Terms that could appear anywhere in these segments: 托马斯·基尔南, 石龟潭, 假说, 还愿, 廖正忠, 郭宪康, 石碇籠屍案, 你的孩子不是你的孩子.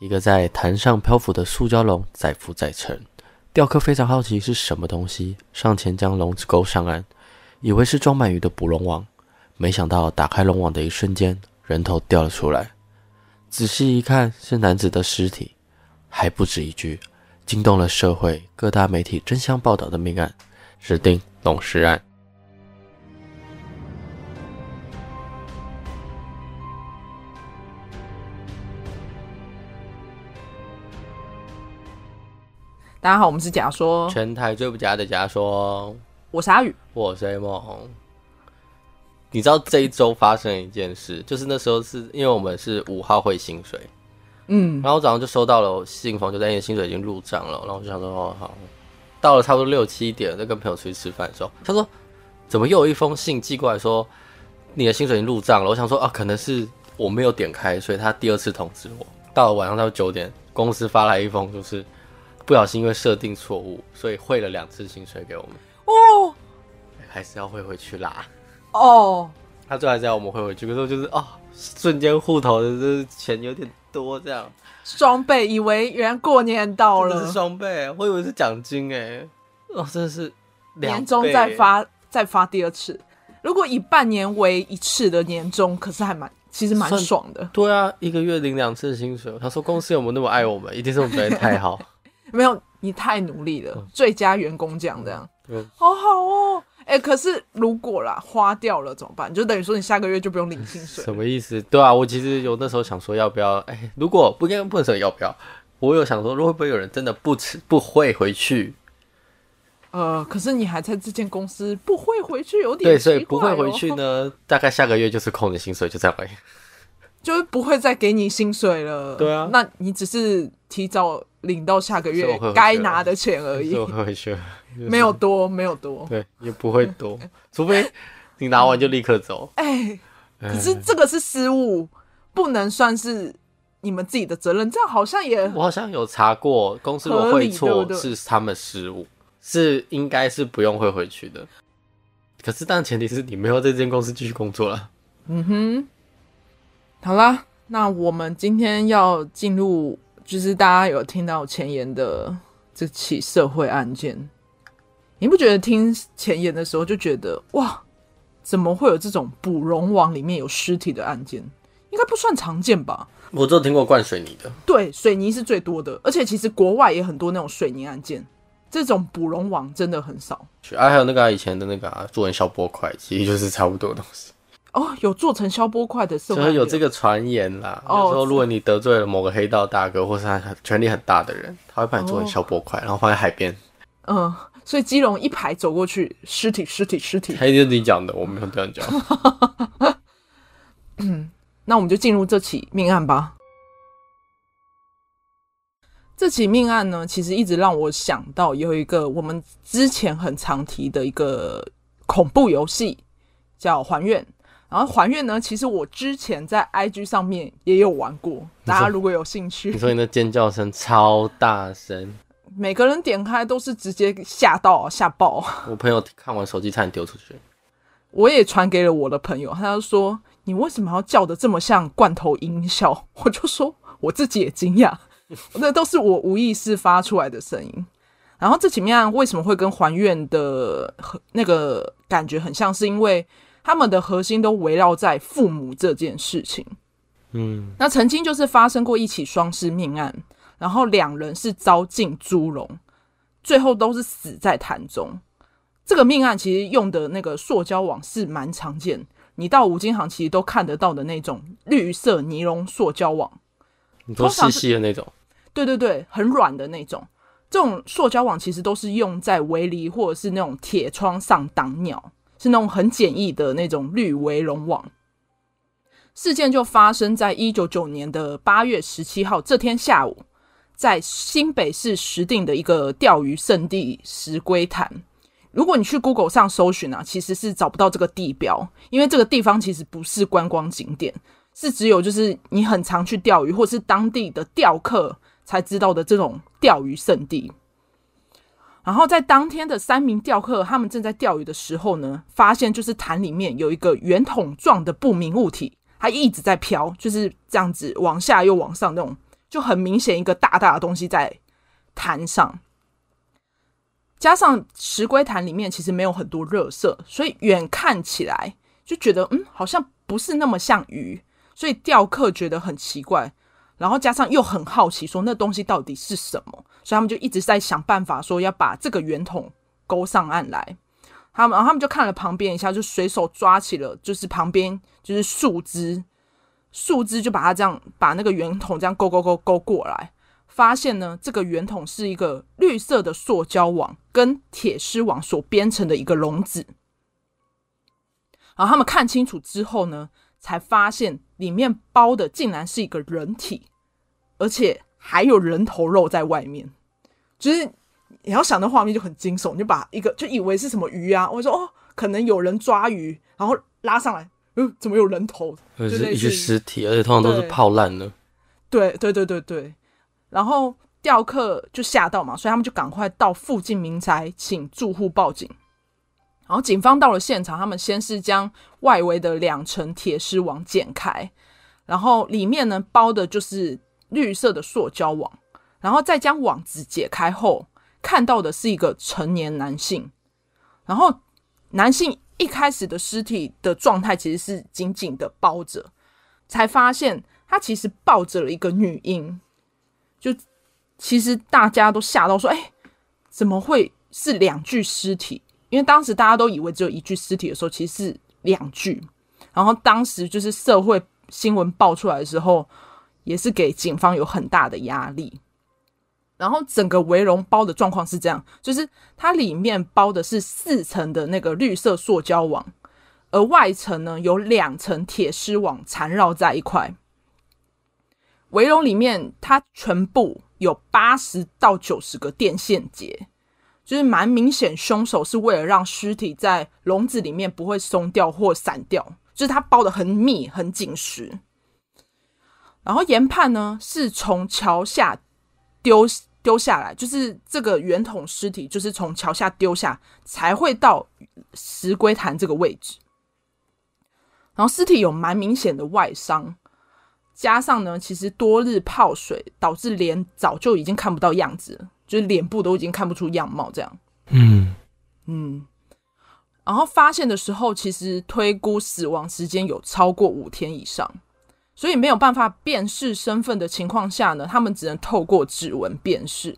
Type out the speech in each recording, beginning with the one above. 一个在潭上漂浮的塑胶龙载浮载沉。钓客非常好奇是什么东西，上前将笼子勾上岸，以为是装满鱼的捕龙网，没想到打开龙网的一瞬间，人头掉了出来。仔细一看，是男子的尸体。还不止一具，惊动了社会各大媒体争相报道的命案，指定龙尸案。大家好，我们是假说，全台最不假的假说。我是阿宇，我是 A 梦。你知道这一周发生一件事，就是那时候是因为我们是5号汇薪水，然后我早上就收到了信封，就在那薪水已经入账了，然后我就想说，哦好，到了差不多6、7点，在跟朋友出去吃饭的时候，他说怎么又有一封信寄过来说你的薪水已经入账了？我想说啊，可能是我没有点开，所以他第二次通知我。到了晚上到9点，公司发来一封，就是不小心因为设定错误，所以汇了2次薪水给我们。哦，还是要汇回去啦。哦，他最后还是要我们汇回去，可是就是哦，瞬间户头的这钱有点多，这样双倍，以为原来过年到了，真的是双倍，我以为是奖金哎，哦，真的是年终再发第2次。如果以半年为一次的年终，可是还蛮其实蛮爽的。对啊，一个月领2次薪水，他说公司有没有那么爱我们？一定是我们表现太好。没有，你太努力了，最佳员工奖这样，好好哦。欸，可是如果啦花掉了怎么办？就等于说你下个月就不用领薪水了。什么意思？对啊，我其实有那时候想说要不要，如果不能说要不要，我有想说会不会有人真的不会回去？可是你还在这间公司，不会回去有点奇怪。对，所以不会回去呢，大概下个月就是空的薪水，就这样而已，就是不会再给你薪水了。对啊，那你只是提早领到下个月该拿的钱而已，我会去，没有多，没有多，对，也不会多，除非你拿完就立刻走。可是这个是失误，不能算是你们自己的责任，这样好像也，我好像有查过，公司如果会错是他们失误，是应该是不用会回去的。可是但前提是你没有在这间公司继续工作了。嗯哼，好啦，那我们今天要进入。就是大家有听到前言的这起社会案件，你不觉得听前言的时候就觉得哇，怎么会有这种捕龙网里面有尸体的案件？应该不算常见吧？我只有听过灌水泥的，对，水泥是最多的，而且其实国外也很多那种水泥案件，这种捕龙网真的很少。还有那个以前的那个做成消波块，其实就是差不多的东西。哦，有做成消波块的社会案件，就是有这个传言啦。有时候如果你得罪了某个黑道大哥，或是他权力很大的人，他会把你做成消波块，然后放在海边。所以基隆一排走过去，尸体。还是你讲的，我没有这样讲。那我们就进入这起命案吧。这起命案呢，其实一直让我想到有一个我们之前很常提的一个恐怖游戏，叫《还愿》。然后还愿呢，其实我之前在 IG 上面也有玩过，大家如果有兴趣。你说你的尖叫声超大声，每个人点开都是直接吓到吓爆。我朋友看完手机差点丢出去。我也传给了我的朋友，他就说你为什么要叫得这么像罐头音效？我就说我自己也惊讶，那都是我无意识发出来的声音。然后这起命案为什么会跟还愿的那个感觉很像，是因为他们的核心都围绕在父母这件事情。那曾经就是发生过一起双尸命案，然后2人是遭尽猪笼，最后都是死在潭中。这个命案其实用的那个塑胶网是蛮常见，你到五金行其实都看得到的那种绿色尼龙塑胶网。你说细细的那种？对对对，很软的那种。这种塑胶网其实都是用在围篱或者是那种铁窗上挡鸟，是那种很简易的那种绿围笼网。事件就发生在199年的8月17号这天下午，在新北市石碇的一个钓鱼圣地石龟潭。如果你去 Google 上搜寻啊，其实是找不到这个地标，因为这个地方其实不是观光景点，是只有就是你很常去钓鱼或是当地的钓客才知道的这种钓鱼圣地。然后在当天的3名钓客，他们正在钓鱼的时候呢，发现就是潭里面有一个圆筒状的不明物体，它一直在飘，就是这样子往下又往上那种，就很明显一个大大的东西在坛上，加上石龟坛里面其实没有很多热色，所以远看起来就觉得好像不是那么像鱼，所以钓客觉得很奇怪，然后加上又很好奇说那东西到底是什么，所以他们就一直在想办法说要把这个圆筒勾上岸来。他们就看了旁边一下，就随手抓起了就是旁边就是树枝，就把它这样把那个圆筒这样勾勾勾勾过来，发现呢这个圆筒是一个绿色的塑胶网跟铁丝网所编成的一个笼子。然后他们看清楚之后呢，才发现里面包的竟然是一个人体，而且还有人头肉在外面。就是你要想的画面就很惊悚，你就把一个就以为是什么鱼啊，我说哦可能有人抓鱼，然后拉上来怎么有人头，就是一具尸体，而且通常都是泡烂了。对。然后钓客就吓到嘛，所以他们就赶快到附近民宅请住户报警。然后警方到了现场，他们先是将外围的2层铁丝网剪开，然后里面呢包的就是绿色的塑胶网，然后再将网子解开后，看到的是一个成年男性。然后男性一开始的尸体的状态其实是紧紧的包着，才发现他其实抱着了一个女婴。就其实大家都吓到说怎么会是2具尸体，因为当时大家都以为只有1具尸体的时候，其实是2具。然后当时就是社会新闻爆出来的时候，也是给警方有很大的压力。然后整个围笼包的状况是这样，就是它里面包的是4层的那个绿色塑胶网，而外层呢有2层铁丝网缠绕在一块。围笼里面它全部有80到90个电线结，就是蛮明显凶手是为了让尸体在笼子里面不会松掉或散掉，就是它包得很密很紧实。然后研判呢是从桥下丢下来，就是这个圆筒尸体就是从桥下丢下才会到石龟潭这个位置。然后尸体有蛮明显的外伤，加上呢其实多日泡水导致脸早就已经看不到样子了，就是脸部都已经看不出样貌这样。然后发现的时候其实推估死亡时间有超过5天以上，所以没有办法辨识身份的情况下呢，他们只能透过指纹辨识。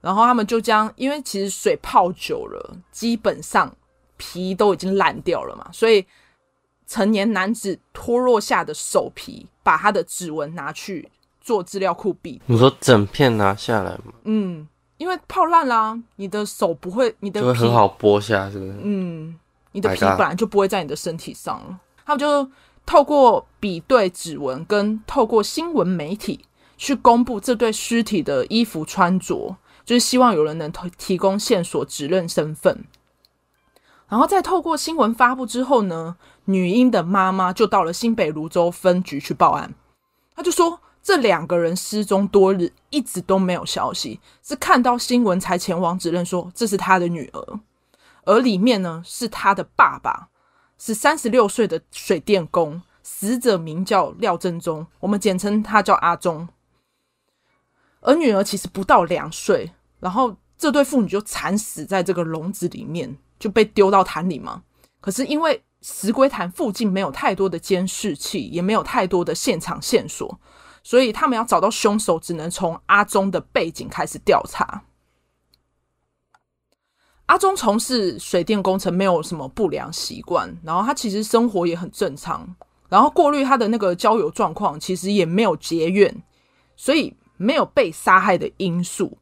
然后他们就将，因为其实水泡久了基本上皮都已经烂掉了嘛，所以成年男子脱落下的手皮把他的指纹拿去做资料库比。你说整片拿下来吗？因为泡烂啦，你的手不会，你的皮就会很好剥下，是不是？你的皮本来就不会在你的身体上了。他们就透过比对指纹跟透过新闻媒体去公布这对尸体的衣服穿着，就是希望有人能提供线索指认身份。然后在透过新闻发布之后呢，女婴的妈妈就到了新北芦洲分局去报案。她就说这2个人失踪多日，一直都没有消息，是看到新闻才前往指认说这是她的女儿，而里面呢是她的爸爸，是36岁的水电工，死者名叫廖正忠，我们简称他叫阿忠。而女儿其实不到2岁，然后这对父女就惨死在这个笼子里面，就被丢到潭里嘛。可是因为石龟潭附近没有太多的监视器，也没有太多的现场线索，所以他们要找到凶手只能从阿忠的背景开始调查。阿忠从事水电工程，没有什么不良习惯，然后他其实生活也很正常，然后过滤他的那个交友状况其实也没有结怨，所以没有被杀害的因素，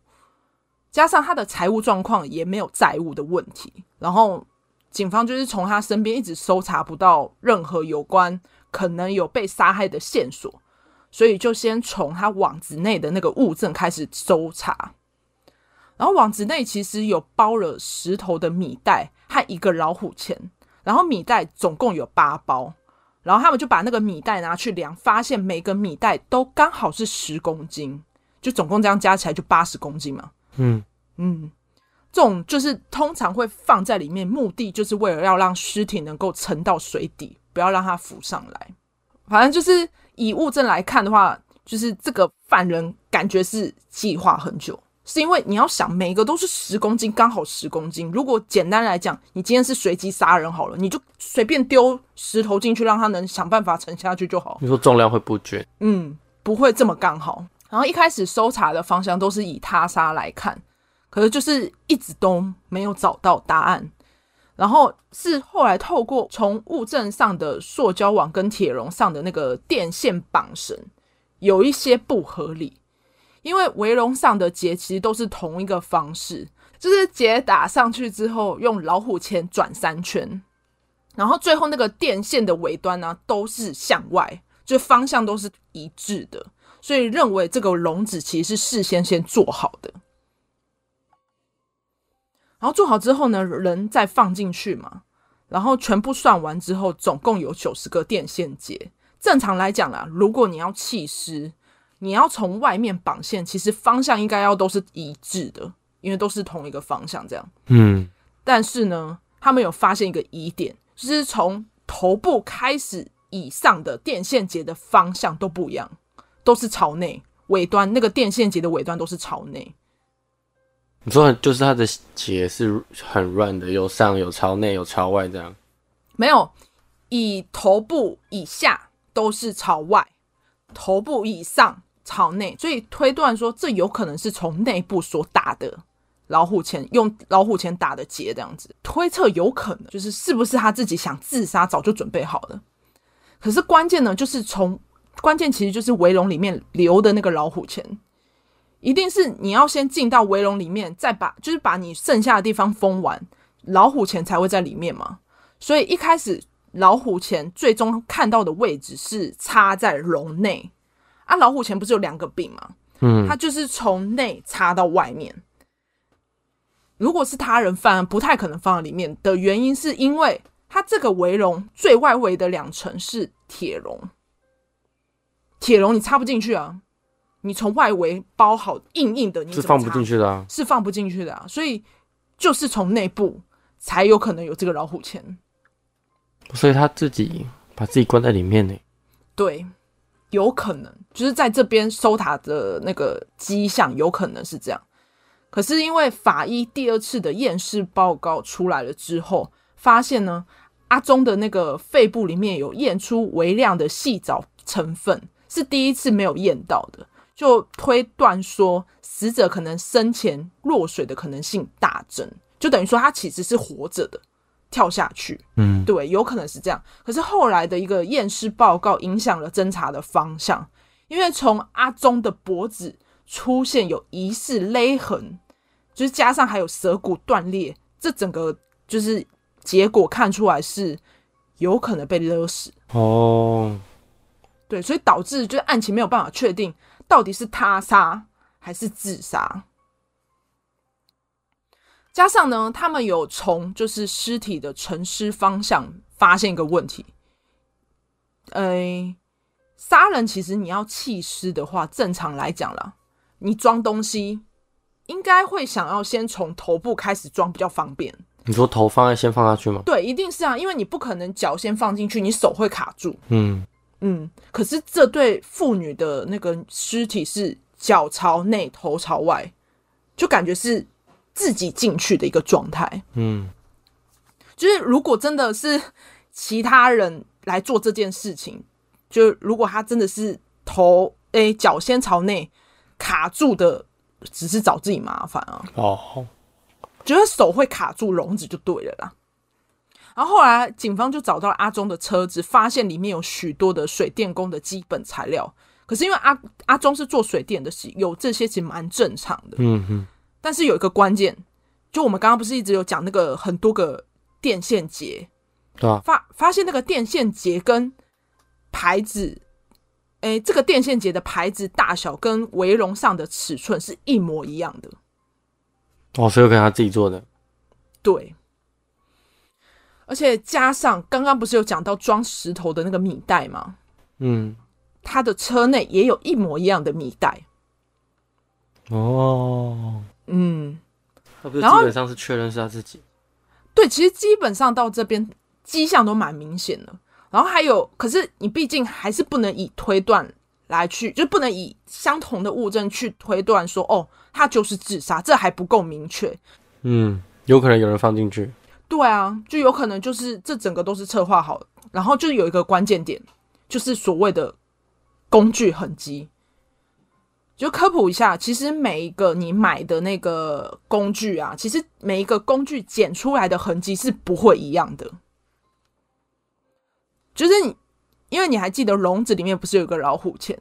加上他的财务状况也没有债务的问题。然后警方就是从他身边一直搜查不到任何有关可能有被杀害的线索，所以就先从他网子内的那个物证开始搜查。然后网子内其实有包了10头的米袋和1个老虎钳，然后米袋总共有8包，然后他们就把那个米袋拿去量，发现每个米袋都刚好是10公斤，就总共这样加起来就80公斤嘛。这种就是通常会放在里面，目的就是为了要让尸体能够沉到水底，不要让它浮上来。反正就是以物证来看的话，就是这个犯人感觉是计划很久，是因为你要想每一个都是10公斤，刚好10公斤。如果简单来讲，你今天是随机杀人好了，你就随便丢石头进去，让他能想办法沉下去就好。你说重量会不均？嗯，不会这么刚好。然后一开始搜查的方向都是以他杀来看，可是就是一直都没有找到答案。然后是后来透过从物证上的塑胶网跟铁笼上的那个电线绑绳有一些不合理，因为围笼上的结其实都是同一个方式，就是结打上去之后用老虎钳转3圈，然后最后那个电线的尾端呢、都是向外，就方向都是一致的，所以认为这个笼子其实是事先先做好的。然后做好之后呢，人再放进去嘛，然后全部算完之后总共有90个电线结。正常来讲啦，如果你要弃尸，你要从外面绑线，其实方向应该要都是一致的，因为都是同一个方向这样。嗯，但是呢他们有发现一个疑点，就是从头部开始以上的电线结的方向都不一样，都是朝内，尾端那个电线结的尾端都是朝内。你说就是它的结是很乱的，有上有朝内有朝外这样？没有，以头部以下都是朝外，头部以上朝内，所以推断说这有可能是从内部所打的老虎钳，用老虎钳打的结这样子。推测有可能就是是不是他自己想自杀早就准备好了。可是关键呢，就是关键其实就是围笼里面留的那个老虎钳。一定是你要先进到围笼里面，再把你剩下的地方封完，老虎钳才会在里面嘛。所以一开始老虎钳最终看到的位置是插在笼内啊。老虎钳不是有2个柄吗？嗯，它就是从内插到外面。如果是他人犯，不太可能放在里面的原因，是因为它这个围笼最外围的2层是铁笼，铁笼你插不进去啊。你从外围包好硬硬的，你是放不进去的啊，是放不进去的啊，所以就是从内部才有可能有这个老虎钳。所以他自己把自己关在里面呢？对，有可能就是在这边搜查的那个迹象有可能是这样。可是因为法医第2次的验尸报告出来了之后，发现呢阿中的那个肺部里面有验出微量的细藻成分，是第1次没有验到的，就推断说死者可能生前落水的可能性大增，就等于说他其实是活着的跳下去。嗯，对，有可能是这样。可是后来的一个验尸报告影响了侦查的方向，因为从阿中的脖子出现有疑似勒痕，就是加上还有舌骨断裂，这整个就是结果看出来是有可能被勒死哦。对，所以导致就是案情没有办法确定到底是他杀还是自杀。加上呢他们有从就是尸体的沉尸方向发现一个问题，杀人其实你要弃尸的话，正常来讲啦，你装东西应该会想要先从头部开始装比较方便。你说头先放下去吗？对，一定是啊，因为你不可能脚先放进去，你手会卡住。嗯，可是这对妇女的那个尸体是脚朝内头朝外，就感觉是自己进去的一个状态。嗯，就是如果真的是其他人来做这件事情，就如果他真的是脚先朝内卡住的，只是找自己麻烦啊。哦，觉得手会卡住笼子就对了啦。然后后来警方就找到了阿中的车子，发现里面有许多的水电工的基本材料。可是因为阿中是做水电的，有这些其实蛮正常的。嗯哼。但是有一个关键，就我们刚刚不是一直有讲那个很多个电线结，对啊，发现那个电线结跟牌子，这个电线结的牌子大小跟围笼上的尺寸是一模一样的。哦，所以有可能他自己做的。对。而且加上刚刚不是有讲到装石头的那个米袋吗？嗯，他的车内也有一模一样的米袋。哦，嗯，他不是基本上是确认是他自己？对，其实基本上到这边迹象都蛮明显的。然后还有，可是你毕竟还是不能以推断来去，就不能以相同的物证去推断说哦他就是自杀，这还不够明确。嗯，有可能有人放进去。对啊，就有可能就是这整个都是策划好的，然后就有一个关键点，就是所谓的工具痕迹。就科普一下，其实每一个你买的那个工具啊，其实每一个工具剪出来的痕迹是不会一样的。就是因为你还记得笼子里面不是有一个老虎钳，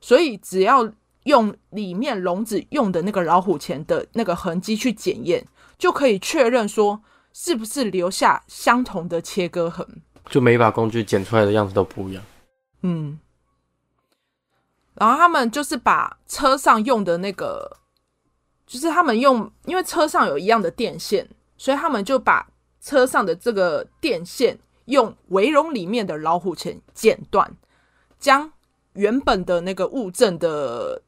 所以只要用里面笼子用的那个老虎钳的那个痕迹去检验，就可以确认说是不是留下相同的切割痕，就每一把工具剪出来的样子都不一样。嗯，然后他们就是把车上用的那个，就是他们用，因为车上有一样的电线，所以他们就把车上的这个电线用围笼里面的老虎钳剪断，将原本的那个物证的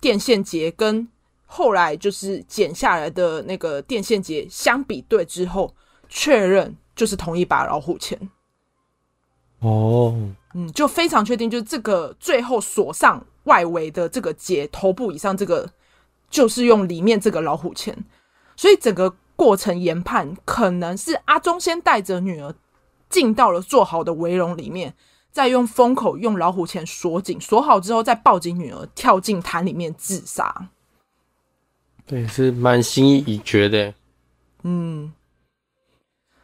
电线结跟后来就是剪下来的那个电线结相比对之后，确认就是同一把老虎钳。哦，嗯，就非常确定，就是这个最后锁上外围的这个结头部以上这个，就是用里面这个老虎钳。所以整个过程研判可能是阿忠先带着女儿进到了做好的围笼里面，再用封口用老虎钳锁紧，锁好之后再抱紧女儿跳进潭里面自杀。对，是蛮心意已决的。嗯，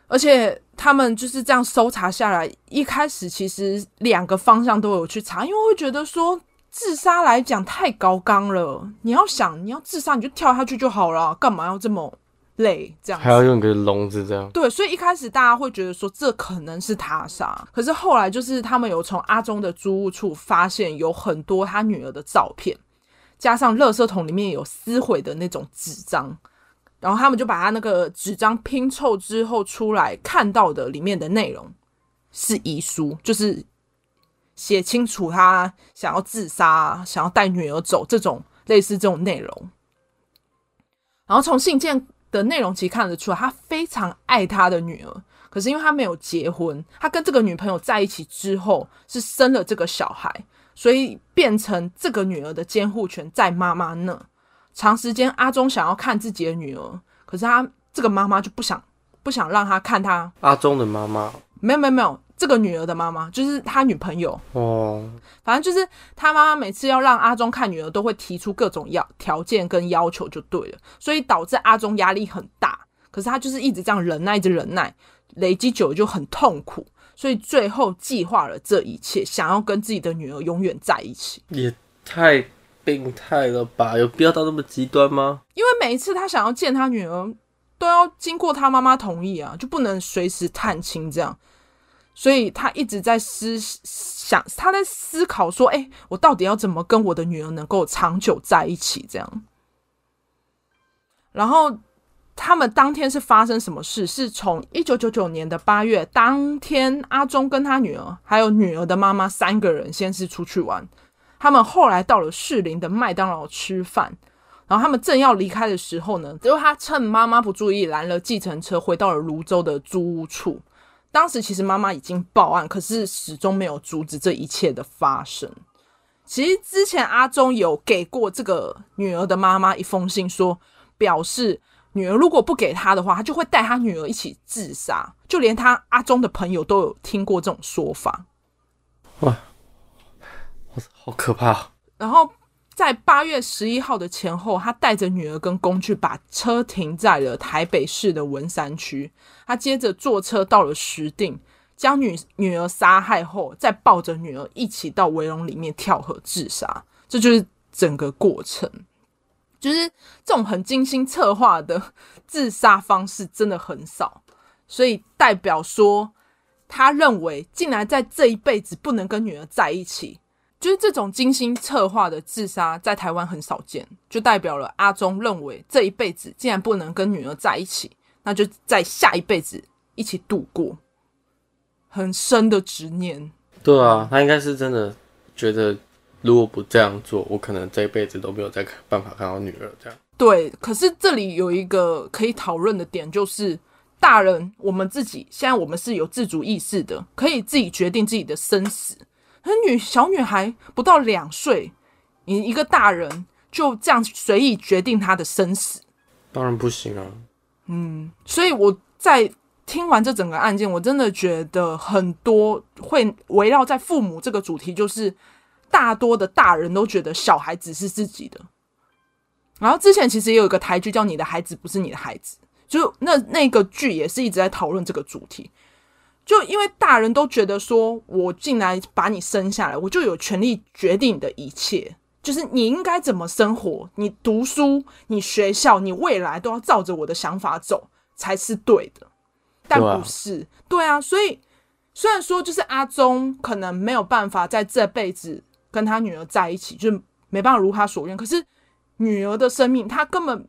而且他们就是这样搜查下来，一开始其实两个方向都有去查，因为会觉得说自杀来讲太高纲了，你要想你要自杀你就跳下去就好了，干嘛要这么累这样子，还要用个笼子这样。对，所以一开始大家会觉得说这可能是他杀，可是后来就是他们有从阿忠的租屋处发现有很多他女儿的照片，加上垃圾桶里面有撕毁的那种纸张，然后他们就把他那个纸张拼凑之后出来，看到的里面的内容是遗书，就是写清楚他想要自杀、想要带女儿走这种类似这种内容。然后从信件的内容其实看得出来，他非常爱他的女儿，可是因为他没有结婚，他跟这个女朋友在一起之后是生了这个小孩。所以变成这个女儿的监护权在妈妈那，长时间阿忠想要看自己的女儿，可是他这个妈妈就不想让他看他。阿忠的妈妈？没有，这个女儿的妈妈就是他女朋友。哦，反正就是他妈妈每次要让阿忠看女儿，都会提出各种条件跟要求就对了，所以导致阿忠压力很大。可是他就是一直这样忍耐，累积久了就很痛苦。所以最后计划了这一切，想要跟自己的女儿永远在一起。也太病态了吧，有必要到那么极端吗？因为每一次他想要见他女儿都要经过他妈妈同意啊，就不能随时探亲这样。所以他一直在思考说我到底要怎么跟我的女儿能够长久在一起这样。然后他们当天是发生什么事？是从1999年的8月当天，阿忠跟他女儿还有女儿的妈妈三个人先是出去玩，他们后来到了士林的麦当劳吃饭，然后他们正要离开的时候呢，就他趁妈妈不注意拦了计程车，回到了泸州的租屋处。当时其实妈妈已经报案，可是始终没有阻止这一切的发生。其实之前阿忠有给过这个女儿的妈妈一封信，说表示女儿如果不给他的话，他就会带他女儿一起自杀，就连他阿忠的朋友都有听过这种说法。哇，好可怕啊。然后在8月11号的前后，他带着女儿跟工具把车停在了台北市的文山区，他接着坐车到了石碇，将女儿杀害后，再抱着女儿一起到围笼里面跳河自杀。这就是整个过程。就是这种很精心策划的自杀方式真的很少，所以代表说他认为竟然在这一辈子不能跟女儿在一起，就是这种精心策划的自杀在台湾很少见，就代表了阿忠认为这一辈子竟然不能跟女儿在一起，那就在下一辈子一起度过，很深的执念。对啊，他应该是真的觉得如果不这样做，我可能这一辈子都没有再办法看到女儿这样。对，可是这里有一个可以讨论的点，就是大人我们自己现在我们是有自主意识的，可以自己决定自己的生死，小女孩不到2岁，你一个大人就这样随意决定她的生死，当然不行啊。嗯，所以我在听完这整个案件，我真的觉得很多会围绕在父母这个主题，就是大多的大人都觉得小孩子是自己的。然后之前其实也有一个台剧叫《你的孩子不是你的孩子》，就那个剧也是一直在讨论这个主题。就因为大人都觉得说，我进来把你生下来，我就有权利决定你的一切，就是你应该怎么生活，你读书、你学校、你未来都要照着我的想法走才是对的。但不是，对啊，所以虽然说就是阿宗可能没有办法在这辈子跟他女儿在一起，就没办法如他所愿，可是女儿的生命他根本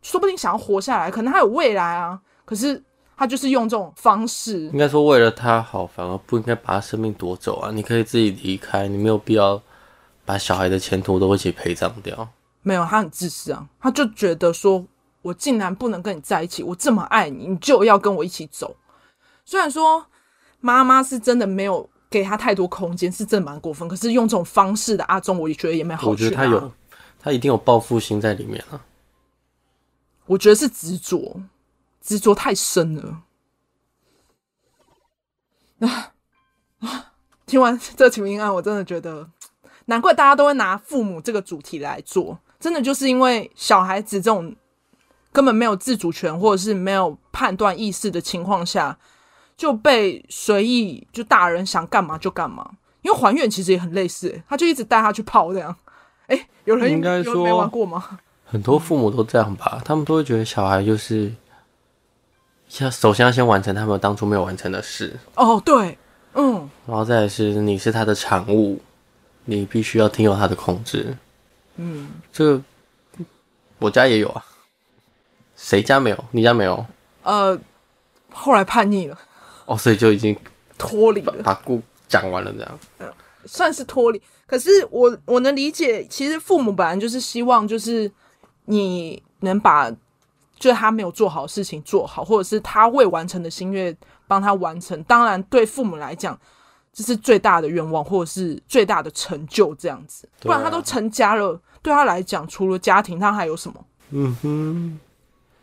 说不定想要活下来，可能他有未来啊，可是他就是用这种方式，应该说为了他好，反而不应该把他生命夺走啊！你可以自己离开，你没有必要把小孩的前途都一起陪葬掉。没有，他很自私啊！他就觉得说，我竟然不能跟你在一起，我这么爱你，你就要跟我一起走。虽然说妈妈是真的没有给他太多空间，是真的蛮过分。可是用这种方式的阿宗，我也觉得也没好去啊。我觉得他一定有报复心在里面啊！我觉得是执着太深了。听完这起命案，我真的觉得难怪大家都会拿父母这个主题来做，真的就是因为小孩子这种根本没有自主权或者是没有判断意识的情况下，就被随意，就大人想干嘛就干嘛。因为还原其实也很类似欸，他就一直带他去泡这样。欸，有人应该说没玩过吗？很多父母都这样吧，他们都会觉得小孩就是首先要先完成他们当初没有完成的事。哦，对，嗯，然后再来是你是他的产物，你必须要听由他的控制。嗯，这个我家也有啊，谁家没有？你家没有？后来叛逆了，哦，所以就已经脱离了，把故讲完了这样。算是脱离。可是我能理解，其实父母本来就是希望，就是你能把。就是他没有做好的事情做好，或者是他未完成的心愿帮他完成，当然对父母来讲这是最大的愿望或者是最大的成就这样子，不然他都成家了，对他来讲除了家庭他还有什么？嗯哼，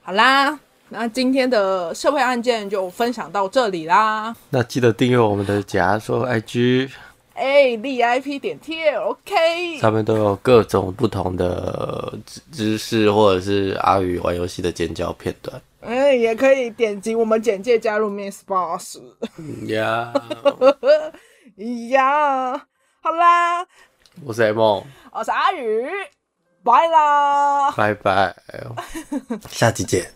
好啦，那今天的社会案件就分享到这里啦，那记得订阅我们的假说 IG VIP.T OK， 上面都有各种不同的知识或者是阿宇玩游戏的尖叫片段。嗯，也可以点击我们简介加入 Miss Boss。呀呀，好啦，我是 A 梦，我是阿宇，拜啦，拜拜，下期见。